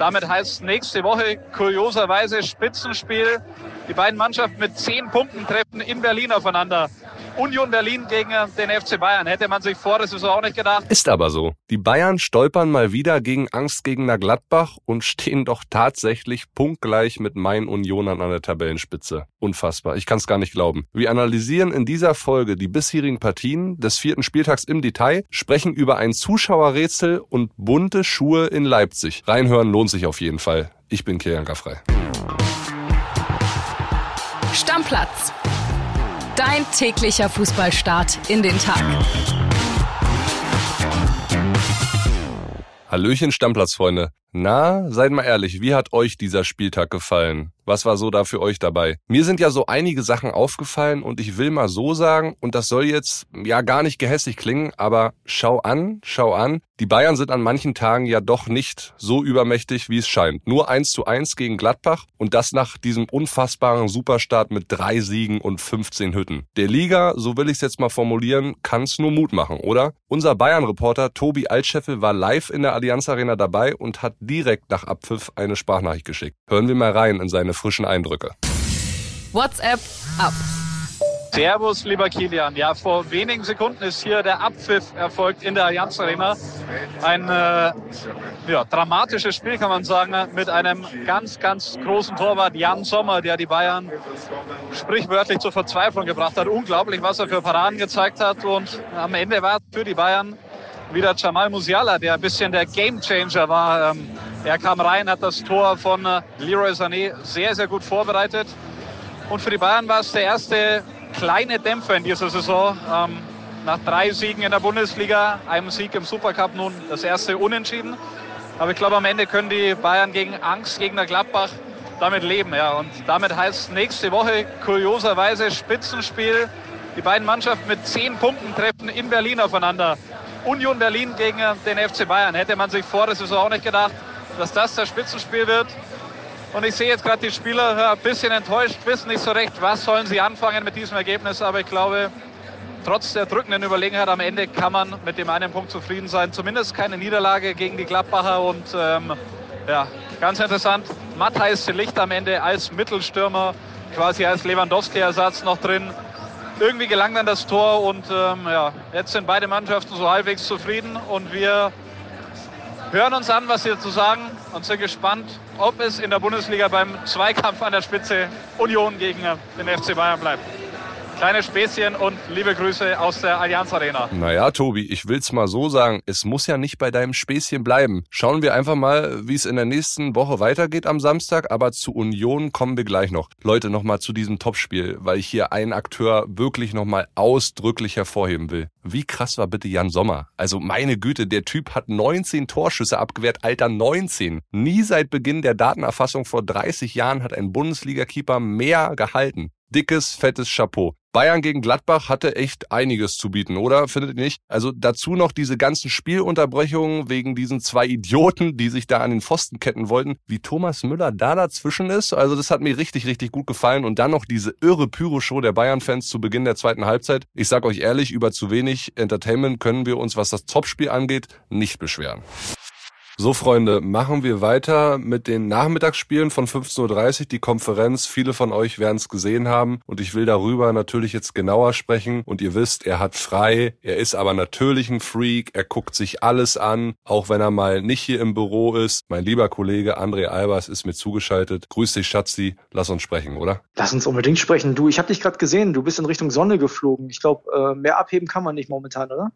Damit heißt es nächste Woche kurioserweise Spitzenspiel. Die beiden Mannschaften mit 10 Punkten treffen in Berlin aufeinander. Union Berlin gegen den FC Bayern. Hätte man sich vor der Saison auch nicht gedacht. Ist aber so. Die Bayern stolpern mal wieder gegen Angstgegner Gladbach und stehen doch tatsächlich punktgleich mit meinen Unionern an der Tabellenspitze. Unfassbar. Ich kann es gar nicht glauben. Wir analysieren in dieser Folge die bisherigen Partien des 4. Spieltags im Detail, sprechen über ein Zuschauerrätsel und bunte Schuhe in Leipzig. Reinhören lohnt sich auf jeden Fall. Ich bin Kilian Gaffrey. Stammplatz. Dein täglicher Fußballstart in den Tag. Hallöchen Stammplatzfreunde. Na, seid mal ehrlich, wie hat euch dieser Spieltag gefallen? Was war so da für euch dabei? Mir sind ja so einige Sachen aufgefallen und ich will mal so sagen, und das soll jetzt ja gar nicht gehässig klingen, aber schau an. Die Bayern sind an manchen Tagen ja doch nicht so übermächtig, wie es scheint. Nur 1:1 gegen Gladbach und das nach diesem unfassbaren Superstart mit 3 Siegen und 15 Hütten. Der Liga, so will ich es jetzt mal formulieren, kann's nur Mut machen, oder? Unser Bayern-Reporter Tobi Altscheffel war live in der Allianz Arena dabei und hat direkt nach Abpfiff eine Sprachnachricht geschickt. Hören wir mal rein in seine frischen Eindrücke. WhatsApp ab. Servus, lieber Kilian. Ja, vor wenigen Sekunden ist hier der Abpfiff erfolgt in der Allianz Arena. Ein dramatisches Spiel, kann man sagen, mit einem ganz, ganz großen Torwart, Jan Sommer, der die Bayern sprichwörtlich zur Verzweiflung gebracht hat. Unglaublich, was er für Paraden gezeigt hat. Und am Ende war für die Bayern wieder Jamal Musiala, der ein bisschen der Gamechanger war. Er kam rein, hat das Tor von Leroy Sané sehr, sehr gut vorbereitet. Und für die Bayern war es der erste kleine Dämpfer in dieser Saison. Nach 3 Siegen in der Bundesliga, einem Sieg im Supercup, nun das erste Unentschieden. Aber ich glaube, am Ende können die Bayern gegen Angstgegner Gladbach damit leben. Ja. Und damit heißt nächste Woche kurioserweise Spitzenspiel. Die beiden Mannschaften mit 10 Punkten treffen in Berlin aufeinander. Union Berlin gegen den FC Bayern. Hätte man sich vor der Saison auch nicht gedacht, dass das Spitzenspiel wird. Und ich sehe jetzt gerade die Spieler ein bisschen enttäuscht, wissen nicht so recht, was sollen sie anfangen mit diesem Ergebnis. Aber ich glaube, trotz der drückenden Überlegenheit am Ende kann man mit dem einen Punkt zufrieden sein. Zumindest keine Niederlage gegen die Gladbacher. Und ganz interessant, Matthias Lichtsteiner am Ende als Mittelstürmer, quasi als Lewandowski-Ersatz noch drin. Irgendwie gelang dann das Tor und jetzt sind beide Mannschaften so halbwegs zufrieden und wir hören uns an, was sie dazu sagen und sind gespannt, ob es in der Bundesliga beim Zweikampf an der Spitze Union gegen den FC Bayern bleibt. Kleine Späßchen und liebe Grüße aus der Allianz Arena. Naja, Tobi, ich will's mal so sagen, es muss ja nicht bei deinem Späßchen bleiben. Schauen wir einfach mal, wie es in der nächsten Woche weitergeht am Samstag, aber zu Union kommen wir gleich noch. Leute, nochmal zu diesem Topspiel, weil ich hier einen Akteur wirklich nochmal ausdrücklich hervorheben will. Wie krass war bitte Jan Sommer? Also meine Güte, der Typ hat 19 Torschüsse abgewehrt, Alter 19. Nie seit Beginn der Datenerfassung vor 30 Jahren hat ein Bundesliga-Keeper mehr gehalten. Dickes, fettes Chapeau. Bayern gegen Gladbach hatte echt einiges zu bieten, oder? Findet ihr nicht? Also dazu noch diese ganzen Spielunterbrechungen wegen diesen 2 Idioten, die sich da an den Pfosten ketten wollten. Wie Thomas Müller da dazwischen ist, also das hat mir richtig, richtig gut gefallen. Und dann noch diese irre Pyro-Show der Bayern-Fans zu Beginn der 2. Halbzeit. Ich sag euch ehrlich, über zu wenig Entertainment können wir uns, was das Topspiel angeht, nicht beschweren. So, Freunde, machen wir weiter mit den Nachmittagsspielen von 15:30 Uhr, die Konferenz. Viele von euch werden es gesehen haben und ich will darüber natürlich jetzt genauer sprechen. Und ihr wisst, er hat frei, er ist aber natürlich ein Freak, er guckt sich alles an, auch wenn er mal nicht hier im Büro ist. Mein lieber Kollege André Albers ist mir zugeschaltet. Grüß dich, Schatzi, lass uns sprechen, oder? Lass uns unbedingt sprechen. Du, ich habe dich gerade gesehen, du bist in Richtung Sonne geflogen. Ich glaube, mehr abheben kann man nicht momentan, oder?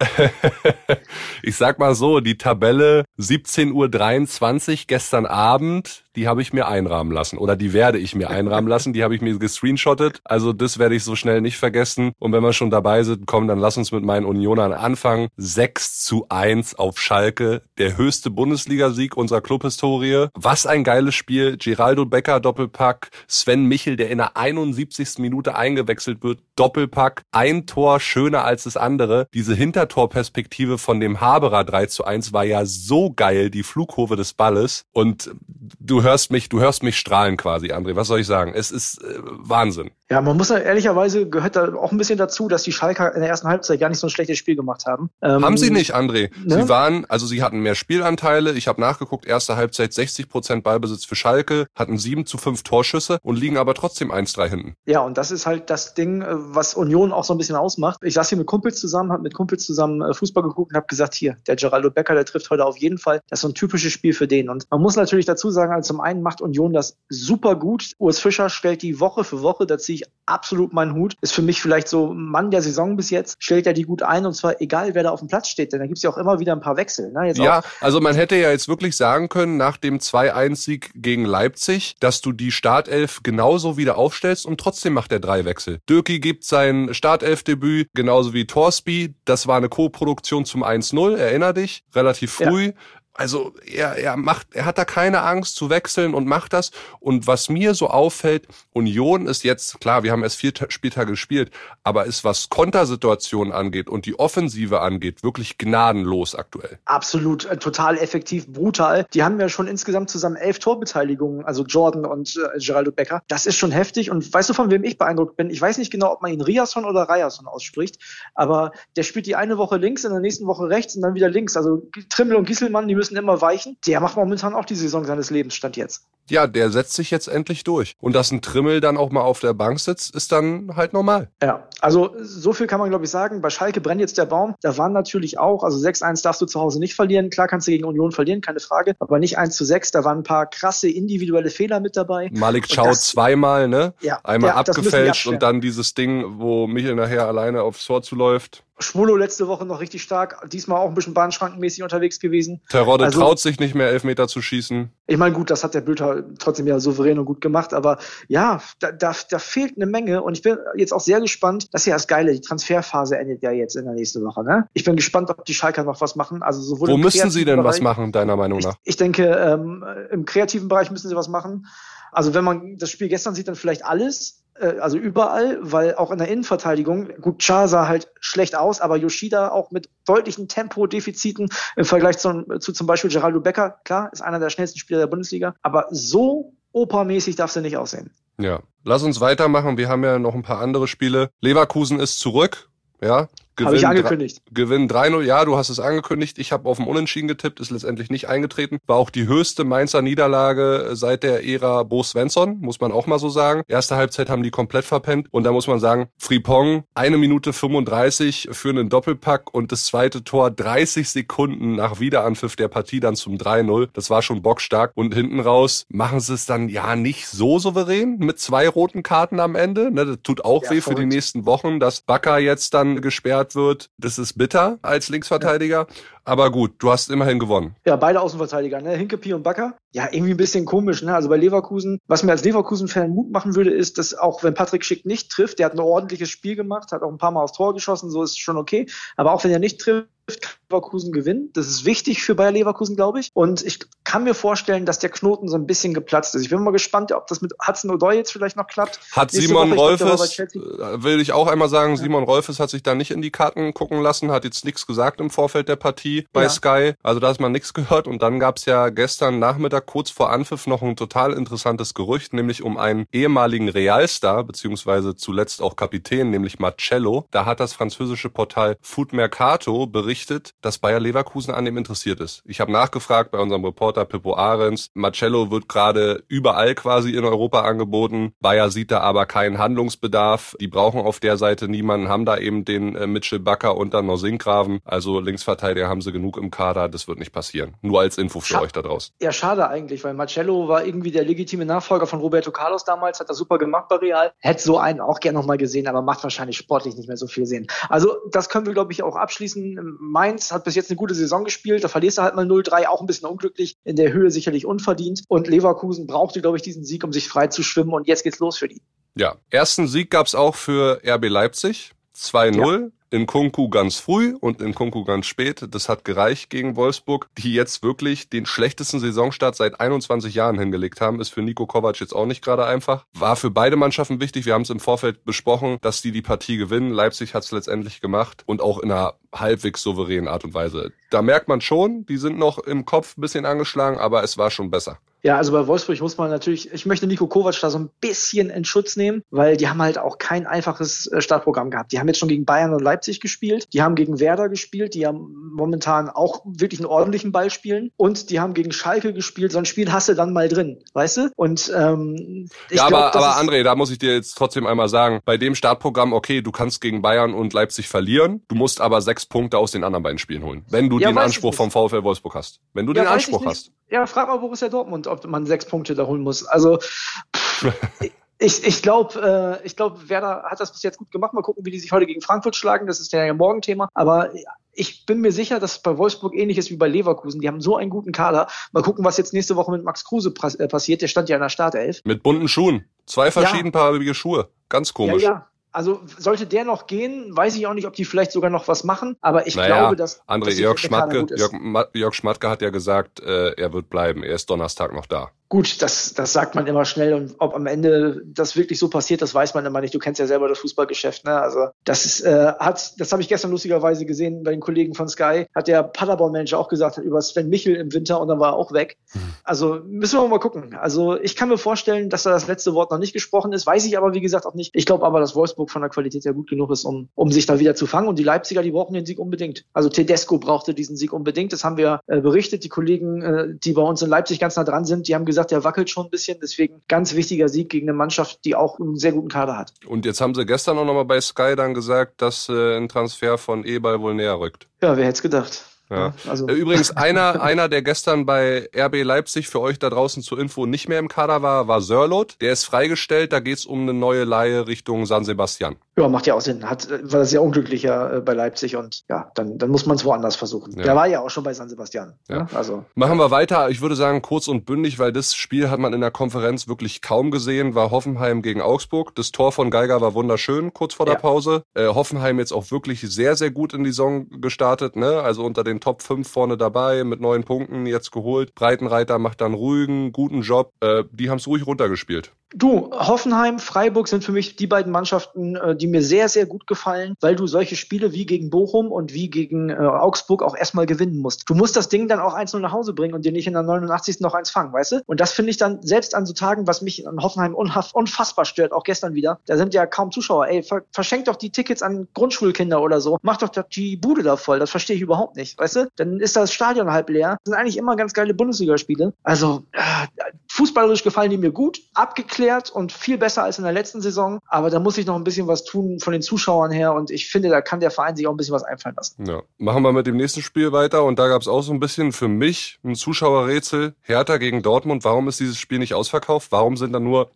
Ich sag mal so, die Tabelle 17:23 Uhr gestern Abend, die habe ich mir einrahmen lassen. Oder die werde ich mir einrahmen lassen, die habe ich mir gescreenshottet. Also das werde ich so schnell nicht vergessen. Und wenn wir schon dabei sind, komm, dann lass uns mit meinen Unionern anfangen. 6:1 auf Schalke, der höchste Bundesligasieg unserer Clubhistorie. Was ein geiles Spiel. Geraldo Becker, Doppelpack. Sven Michel, der in der 71. Minute eingewechselt wird, Doppelpack. Ein Tor schöner als das andere. Diese Hintertorperspektive von dem Haberer 3:1 war ja so geil, die Flugkurve des Balles. Und du hörst mich strahlen quasi, André. Was soll ich sagen? Es ist Wahnsinn. Ja, man muss ja, ehrlicherweise gehört da auch ein bisschen dazu, dass die Schalker in der ersten Halbzeit gar nicht so ein schlechtes Spiel gemacht haben. Haben sie nicht, André. Ne? Sie hatten mehr Spielanteile. Ich habe nachgeguckt, erste Halbzeit 60% Ballbesitz für Schalke, hatten 7:5 Torschüsse und liegen aber trotzdem 1:3 hinten. Ja, und das ist halt das Ding, was Union auch so ein bisschen ausmacht. Ich saß hier mit Kumpels zusammen, habe mit Kumpels zusammen Fußball geguckt und habe gesagt, hier, der Geraldo Becker, der trifft heute auf jeden Fall. Das ist so ein typisches Spiel für den. Und man muss natürlich dazu sagen, also zum einen macht Union das super gut. Urs Fischer stellt die Woche für Woche, da ziehe ich absolut meinen Hut. Ist für mich vielleicht so Mann der Saison bis jetzt. Stellt er die gut ein, und zwar egal, wer da auf dem Platz steht, denn da gibt es ja auch immer wieder ein paar Wechsel. Ne? Also man hätte ja jetzt wirklich sagen können, nach dem 2-1-Sieg gegen Leipzig, dass du die Startelf genauso wieder aufstellst und trotzdem macht er 3 Wechsel. Dürki gibt sein Startelfdebüt, genauso wie Torsby. Das war eine Co-Produktion zum 1-0, erinner dich, relativ früh. Ja. Also er hat da keine Angst zu wechseln und macht das. Und was mir so auffällt, Union ist jetzt, klar, wir haben erst 4 Spieltage gespielt, aber ist, was Kontersituationen angeht und die Offensive angeht, wirklich gnadenlos aktuell. Absolut, total effektiv, brutal. Die haben ja schon insgesamt zusammen 11 Torbeteiligungen, also Jordan und Geraldo Becker. Das ist schon heftig. Und weißt du, von wem ich beeindruckt bin? Ich weiß nicht genau, ob man ihn Riasson oder Riasson ausspricht, aber der spielt die eine Woche links, in der nächsten Woche rechts und dann wieder links. Also Trimmel und Gieselmann, die müssen immer weichen. Der macht momentan auch die Saison seines Lebens, Stand jetzt. Ja, der setzt sich jetzt endlich durch. Und dass ein Trimmel dann auch mal auf der Bank sitzt, ist dann halt normal. Ja, also so viel kann man, glaube ich, sagen. Bei Schalke brennt jetzt der Baum. Da waren natürlich auch, also 6-1 darfst du zu Hause nicht verlieren. Klar kannst du gegen Union verlieren, keine Frage. Aber nicht 1:6. Da waren ein paar krasse individuelle Fehler mit dabei. Malik schaut zweimal, ne? Ja, einmal abgefälscht und dann dieses Ding, wo Michel nachher alleine aufs Tor zuläuft. Schmulo letzte Woche noch richtig stark, diesmal auch ein bisschen bahnschrankenmäßig unterwegs gewesen. Terrode traut sich nicht mehr, Elfmeter zu schießen. Ich meine, gut, das hat der Bülter trotzdem ja souverän und gut gemacht, aber ja, da fehlt eine Menge und ich bin jetzt auch sehr gespannt, das ist ja das Geile, die Transferphase endet ja jetzt in der nächsten Woche, ne? Ich bin gespannt, ob die Schalker noch was machen. Also sowohl Wo müssen sie denn was machen, deiner Meinung nach? Ich denke, im kreativen Bereich müssen sie was machen. Also wenn man das Spiel gestern sieht, dann vielleicht alles. Also überall, weil auch in der Innenverteidigung, gut, Char sah halt schlecht aus, aber Yoshida auch mit deutlichen Tempodefiziten im Vergleich zu zum Beispiel Geraldo Becker, klar, ist einer der schnellsten Spieler der Bundesliga, aber so opermäßig darf sie nicht aussehen. Ja, lass uns weitermachen, wir haben ja noch ein paar andere Spiele. Leverkusen ist zurück, ja. Habe ich angekündigt. Gewinn 3-0, ja, du hast es angekündigt. Ich habe auf dem Unentschieden getippt, ist letztendlich nicht eingetreten. War auch die höchste Mainzer Niederlage seit der Ära Bo Svensson, muss man auch mal so sagen. Erste Halbzeit haben die komplett verpennt. Und da muss man sagen, Frimpong, 1:35 für einen Doppelpack und das zweite Tor 30 Sekunden nach Wiederanpfiff der Partie dann zum 3-0. Das war schon bockstark. Und hinten raus machen sie es dann ja nicht so souverän mit 2 roten Karten am Ende. Ne, das tut auch weh für die nächsten Wochen, dass Bakker jetzt dann gesperrt wird. Das ist bitter als Linksverteidiger. Ja. Aber gut, du hast immerhin gewonnen. Ja, beide Außenverteidiger, ne? Hinkepie und Bakker. Ja, irgendwie ein bisschen komisch, ne? Also bei Leverkusen, was mir als Leverkusen-Fan Mut machen würde, ist, dass auch wenn Patrick Schick nicht trifft, der hat ein ordentliches Spiel gemacht, hat auch ein paar Mal aufs Tor geschossen, so ist schon okay. Aber auch wenn er nicht trifft, Leverkusen gewinnt. Das ist wichtig für Bayer Leverkusen, glaube ich. Und ich kann mir vorstellen, dass der Knoten so ein bisschen geplatzt ist. Ich bin mal gespannt, ob das mit Hudson-Odoi jetzt vielleicht noch klappt. Hat Simon Rolfes, will ich auch einmal sagen, ja. Simon Rolfes hat sich da nicht in die Karten gucken lassen, hat jetzt nichts gesagt im Vorfeld der Partie bei Sky. Also da hat man nichts gehört. Und dann gab es ja gestern Nachmittag kurz vor Anpfiff noch ein total interessantes Gerücht, nämlich um einen ehemaligen Realstar, beziehungsweise zuletzt auch Kapitän, nämlich Marcello. Da hat das französische Portal Food Mercato berichtet, dass Bayer Leverkusen an dem interessiert ist. Ich habe nachgefragt bei unserem Reporter Pippo Ahrens. Marcello wird gerade überall quasi in Europa angeboten. Bayer sieht da aber keinen Handlungsbedarf. Die brauchen auf der Seite niemanden, haben da eben den Mitchell Bakker und dann noch Singgraven. Also Linksverteidiger haben sie genug im Kader. Das wird nicht passieren. Nur als Info für euch da draußen. Ja, schade eigentlich, weil Marcello war irgendwie der legitime Nachfolger von Roberto Carlos damals. Hat das super gemacht bei Real. Hätte so einen auch gerne nochmal gesehen, aber macht wahrscheinlich sportlich nicht mehr so viel Sinn. Also das können wir, glaube ich, auch abschließen. Mainz hat bis jetzt eine gute Saison gespielt, da verlierst du halt mal 0-3, auch ein bisschen unglücklich, in der Höhe sicherlich unverdient und Leverkusen brauchte, glaube ich, diesen Sieg, um sich frei zu schwimmen und jetzt geht's los für die. Ja, ersten Sieg gab's auch für RB Leipzig, 2-0. Ja. In Kunku ganz früh und in Kunku ganz spät. Das hat gereicht gegen Wolfsburg, die jetzt wirklich den schlechtesten Saisonstart seit 21 Jahren hingelegt haben. Ist für Niko Kovac jetzt auch nicht gerade einfach. War für beide Mannschaften wichtig. Wir haben es im Vorfeld besprochen, dass die Partie gewinnen. Leipzig hat es letztendlich gemacht und auch in einer halbwegs souveränen Art und Weise. Da merkt man schon, die sind noch im Kopf ein bisschen angeschlagen, aber es war schon besser. Ja, also bei Wolfsburg muss man natürlich, ich möchte Niko Kovac da so ein bisschen in Schutz nehmen, weil die haben halt auch kein einfaches Startprogramm gehabt. Die haben jetzt schon gegen Bayern und Leipzig gespielt, die haben gegen Werder gespielt, die haben momentan auch wirklich einen ordentlichen Ball spielen und die haben gegen Schalke gespielt. So ein Spiel hast du dann mal drin, weißt du? Und ich ja, glaub, aber André, da muss ich dir jetzt trotzdem einmal sagen, bei dem Startprogramm, okay, du kannst gegen Bayern und Leipzig verlieren, du musst aber 6 Punkte aus den anderen beiden Spielen holen, wenn du den Anspruch vom VfL Wolfsburg hast. Wenn du den Anspruch hast. Ja, frag mal Borussia Dortmund, ob man 6 Punkte da holen muss. Also ich glaube, Werder hat das bis jetzt gut gemacht. Mal gucken, wie die sich heute gegen Frankfurt schlagen. Das ist ja morgen Thema. Aber ich bin mir sicher, dass es bei Wolfsburg ähnlich ist wie bei Leverkusen. Die haben so einen guten Kader. Mal gucken, was jetzt nächste Woche mit Max Kruse passiert. Der stand ja in der Startelf. Mit bunten Schuhen. 2 verschiedenfarbige Schuhe. Ganz komisch. Ja. Also sollte der noch gehen, weiß ich auch nicht, ob die vielleicht sogar noch was machen, aber ich glaube, dass... André, Jörg Schmatke hat ja gesagt, er wird bleiben, er ist Donnerstag noch da. Gut, das sagt man immer schnell und ob am Ende das wirklich so passiert, das weiß man immer nicht. Du kennst ja selber das Fußballgeschäft, ne? Also das habe ich gestern lustigerweise gesehen bei den Kollegen von Sky, hat der Paderborn-Manager auch gesagt über Sven Michel im Winter und dann war er auch weg. Also müssen wir mal gucken. Also ich kann mir vorstellen, dass da das letzte Wort noch nicht gesprochen ist, weiß ich aber wie gesagt auch nicht. Ich glaube aber, dass Wolfsburg von der Qualität ja gut genug ist, um sich da wieder zu fangen und die Leipziger, die brauchen den Sieg unbedingt. Also Tedesco brauchte diesen Sieg unbedingt, das haben wir berichtet. Die Kollegen, die bei uns in Leipzig ganz nah dran sind, die haben gesagt, der wackelt schon ein bisschen, deswegen ganz wichtiger Sieg gegen eine Mannschaft, die auch einen sehr guten Kader hat. Und jetzt haben sie gestern auch nochmal bei Sky dann gesagt, dass ein Transfer von Ebal wohl näher rückt. Ja, wer hätte es gedacht? Ja. Also. Übrigens, einer, der gestern bei RB Leipzig für euch da draußen zur Info nicht mehr im Kader war Sörloth. Der ist freigestellt, da geht es um eine neue Leihe Richtung San Sebastian. Ja, macht ja auch Sinn. War das sehr unglücklicher bei Leipzig und ja, dann muss man es woanders versuchen. Ja. Der war ja auch schon bei San Sebastian. Ja. Also. Machen wir weiter. Ich würde sagen, kurz und bündig, weil das Spiel hat man in der Konferenz wirklich kaum gesehen, war Hoffenheim gegen Augsburg. Das Tor von Geiger war wunderschön, kurz vor der Pause. Hoffenheim jetzt auch wirklich sehr, sehr gut in die Saison gestartet, ne? Also unter den Top 5 vorne dabei, mit 9 Punkten jetzt geholt. Breitenreiter macht dann ruhigen, guten Job. Die haben es ruhig runtergespielt. Du, Hoffenheim, Freiburg sind für mich die beiden Mannschaften, die mir sehr, sehr gut gefallen, weil du solche Spiele wie gegen Bochum und wie gegen Augsburg auch erstmal gewinnen musst. Du musst das Ding dann auch 1-0 nach Hause bringen und dir nicht in der 89. noch eins fangen, weißt du? Und das finde ich dann selbst an so Tagen, was mich an Hoffenheim unfassbar stört, auch gestern wieder. Da sind ja kaum Zuschauer. Ey, verschenkt doch die Tickets an Grundschulkinder oder so. Macht doch die Bude da voll. Das verstehe ich überhaupt nicht, weißt du? Dann ist das Stadion halb leer. Das sind eigentlich immer ganz geile Bundesligaspiele. Also, fußballerisch gefallen die mir gut, abgeklärt und viel besser als in der letzten Saison. Aber da muss ich noch ein bisschen was tun von den Zuschauern her und ich finde, da kann der Verein sich auch ein bisschen was einfallen lassen. Ja. Machen wir mit dem nächsten Spiel weiter und da gab es auch so ein bisschen für mich ein Zuschauerrätsel. Hertha gegen Dortmund, warum ist dieses Spiel nicht ausverkauft? Warum sind da nur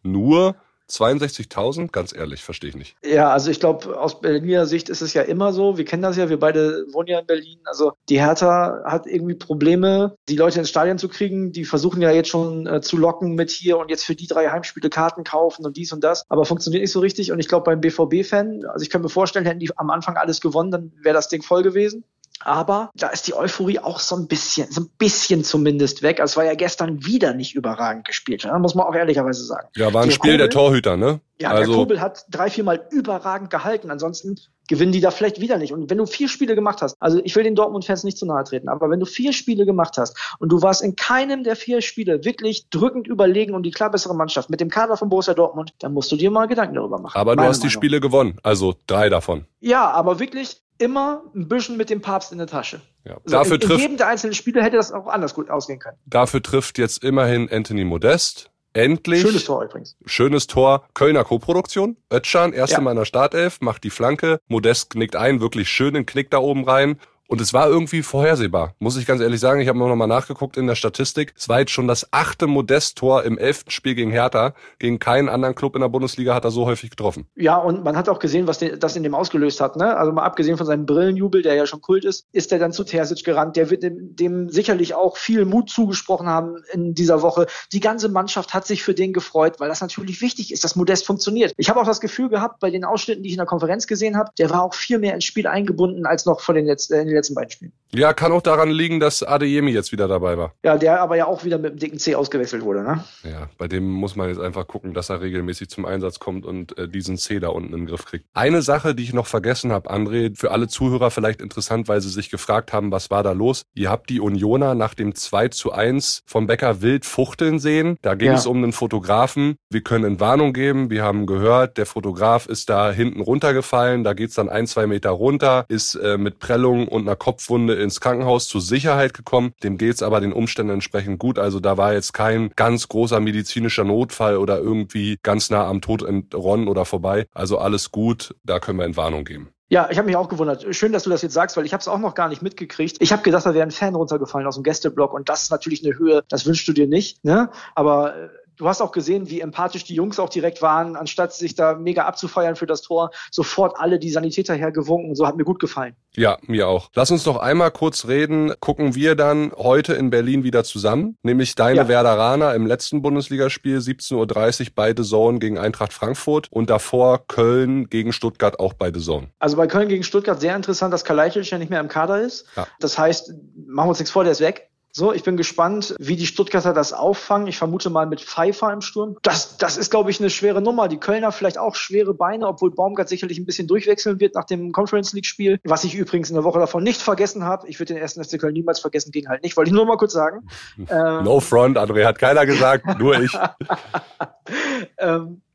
62.000? Ganz ehrlich, verstehe ich nicht. Ja, also ich glaube, aus Berliner Sicht ist es ja immer so. Wir kennen das ja, wir beide wohnen ja in Berlin. Also die Hertha hat irgendwie Probleme, die Leute ins Stadion zu kriegen. Die versuchen ja jetzt schon zu locken mit hier und jetzt für die 3 Heimspiele Karten kaufen und dies und das. Aber funktioniert nicht so richtig. Und ich glaube, beim BVB-Fan, also ich kann mir vorstellen, hätten die am Anfang alles gewonnen, dann wäre das Ding voll gewesen. Aber da ist die Euphorie auch so ein bisschen zumindest weg. Also es war ja gestern wieder nicht überragend gespielt, ne? Muss man auch ehrlicherweise sagen. Ja, war ein Spiel der Torhüter, ne? Ja, also, der Kobel hat 3-4 Mal überragend gehalten. Ansonsten gewinnen die da vielleicht wieder nicht. Und wenn du 4 Spiele gemacht hast, also ich will den Dortmund-Fans nicht zu nahe treten, aber wenn du 4 Spiele gemacht hast und du warst in keinem der 4 Spiele wirklich drückend überlegen und die klar bessere Mannschaft mit dem Kader von Borussia Dortmund, dann musst du dir mal Gedanken darüber machen. Aber du hast die Spiele gewonnen, also 3 davon. Ja, aber wirklich immer ein bisschen mit dem Papst in der Tasche. Ja. Also dafür in jedem der einzelnen Spiele hätte das auch anders gut ausgehen können. Dafür trifft jetzt immerhin Anthony Modest. Endlich. Schönes Tor übrigens. Schönes Tor. Kölner Koproduktion. Özcan, erste Mal in der Startelf, macht die Flanke. Modest knickt ein, wirklich schönen Knick da oben rein. Und es war irgendwie vorhersehbar, muss ich ganz ehrlich sagen. Ich habe noch mal nachgeguckt in der Statistik. Es war jetzt schon das 8. Modest-Tor im 11. Spiel gegen Hertha. Gegen keinen anderen Club in der Bundesliga hat er so häufig getroffen. Ja, und man hat auch gesehen, was das in dem ausgelöst hat, ne? Also mal abgesehen von seinem Brillenjubel, der ja schon Kult ist, ist er dann zu Terzic gerannt. Der wird dem sicherlich auch viel Mut zugesprochen haben in dieser Woche. Die ganze Mannschaft hat sich für den gefreut, weil das natürlich wichtig ist, dass Modest funktioniert. Ich habe auch das Gefühl gehabt, bei den Ausschnitten, die ich in der Konferenz gesehen habe, der war auch viel mehr ins Spiel eingebunden als noch in den letzten beiden Spielen. Ja, kann auch daran liegen, dass Adeyemi jetzt wieder dabei war. Ja, der aber ja auch wieder mit dem dicken C ausgewechselt wurde, ne? Ja, bei dem muss man jetzt einfach gucken, dass er regelmäßig zum Einsatz kommt und diesen C da unten in den Griff kriegt. Eine Sache, die ich noch vergessen habe, André, für alle Zuhörer vielleicht interessant, weil sie sich gefragt haben, was war da los? Ihr habt die Unioner nach dem 2:1 von Becker wild fuchteln sehen. Da ging es um einen Fotografen. Wir können in Warnung geben. Wir haben gehört, der Fotograf ist da hinten runtergefallen. Da geht's dann 1-2 Meter runter, ist mit Prellung und einer Kopfwunde ins Krankenhaus zur Sicherheit gekommen. Dem geht's aber den Umständen entsprechend gut. Also da war jetzt kein ganz großer medizinischer Notfall oder irgendwie ganz nah am Tod entronnen oder vorbei. Also alles gut, da können wir Entwarnung geben. Ja, ich habe mich auch gewundert. Schön, dass du das jetzt sagst, weil ich habe es auch noch gar nicht mitgekriegt. Ich habe gedacht, da wäre ein Fan runtergefallen aus dem Gästeblock und das ist natürlich eine Höhe, das wünschst du dir nicht, ne? Aber du hast auch gesehen, wie empathisch die Jungs auch direkt waren, anstatt sich da mega abzufeiern für das Tor, sofort alle die Sanitäter hergewunken. So hat mir gut gefallen. Ja, mir auch. Lass uns noch einmal kurz reden. Gucken wir dann heute in Berlin wieder zusammen, nämlich deine Werderaner im letzten Bundesligaspiel, 17:30 Uhr bei The Zone gegen Eintracht Frankfurt und davor Köln gegen Stuttgart auch bei The Zone. Also bei Köln gegen Stuttgart sehr interessant, dass Kalajdzic ja nicht mehr im Kader ist. Ja. Das heißt, machen wir uns nichts vor, der ist weg. So, ich bin gespannt, wie die Stuttgarter das auffangen. Ich vermute mal mit Pfeiffer im Sturm. Das ist, glaube ich, eine schwere Nummer. Die Kölner vielleicht auch schwere Beine, obwohl Baumgart sicherlich ein bisschen durchwechseln wird nach dem Conference-League-Spiel. Was ich übrigens in der Woche davon nicht vergessen habe. Ich würde den 1. FC Köln niemals vergessen, ging halt nicht. Wollte ich nur mal kurz sagen. No front, André, hat keiner gesagt, nur ich.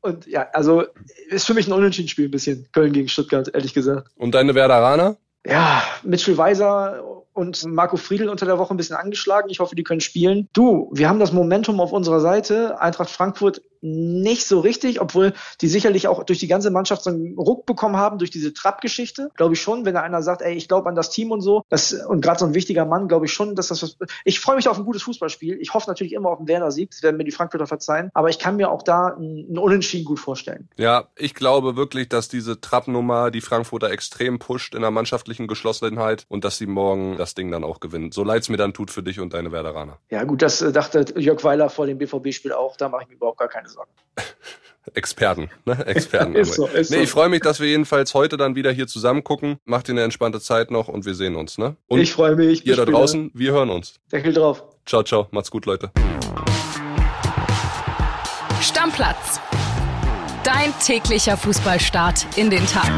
Und ja, also ist für mich ein Unentschieden-Spiel ein bisschen. Köln gegen Stuttgart, ehrlich gesagt. Und deine Werderaner? Ja, Mitchell Weiser und Marco Friedl unter der Woche ein bisschen angeschlagen. Ich hoffe, die können spielen. Du, wir haben das Momentum auf unserer Seite. Eintracht Frankfurt nicht so richtig, obwohl die sicherlich auch durch die ganze Mannschaft so einen Ruck bekommen haben, durch diese Trapp-Geschichte. Glaube ich schon, wenn da einer sagt, ey, ich glaube an das Team und so, und gerade so ein wichtiger Mann, glaube ich schon, dass das was... Ich freue mich auf ein gutes Fußballspiel. Ich hoffe natürlich immer auf einen Werder-Sieg. Das werden mir die Frankfurter verzeihen. Aber ich kann mir auch da einen Unentschieden gut vorstellen. Ja, ich glaube wirklich, dass diese Trapp-Nummer die Frankfurter extrem pusht in der mannschaftlichen Geschlossenheit und dass sie morgen das Ding dann auch gewinnen. So leid es mir dann tut für dich und deine Werderaner. Ja gut, das dachte Jörg Weiler vor dem BVB-Spiel auch. Da mache ich mir überhaupt gar keine Sorgen. Experten, ne? Experten. ist so. Ich freue mich, dass wir jedenfalls heute dann wieder hier zusammen gucken. Macht dir eine entspannte Zeit noch und wir sehen uns, ne? Und ich freue mich. Ihr da draußen, wir hören uns. Deckel drauf. Ciao, ciao. Macht's gut, Leute. Stammplatz. Dein täglicher Fußballstart in den Tag.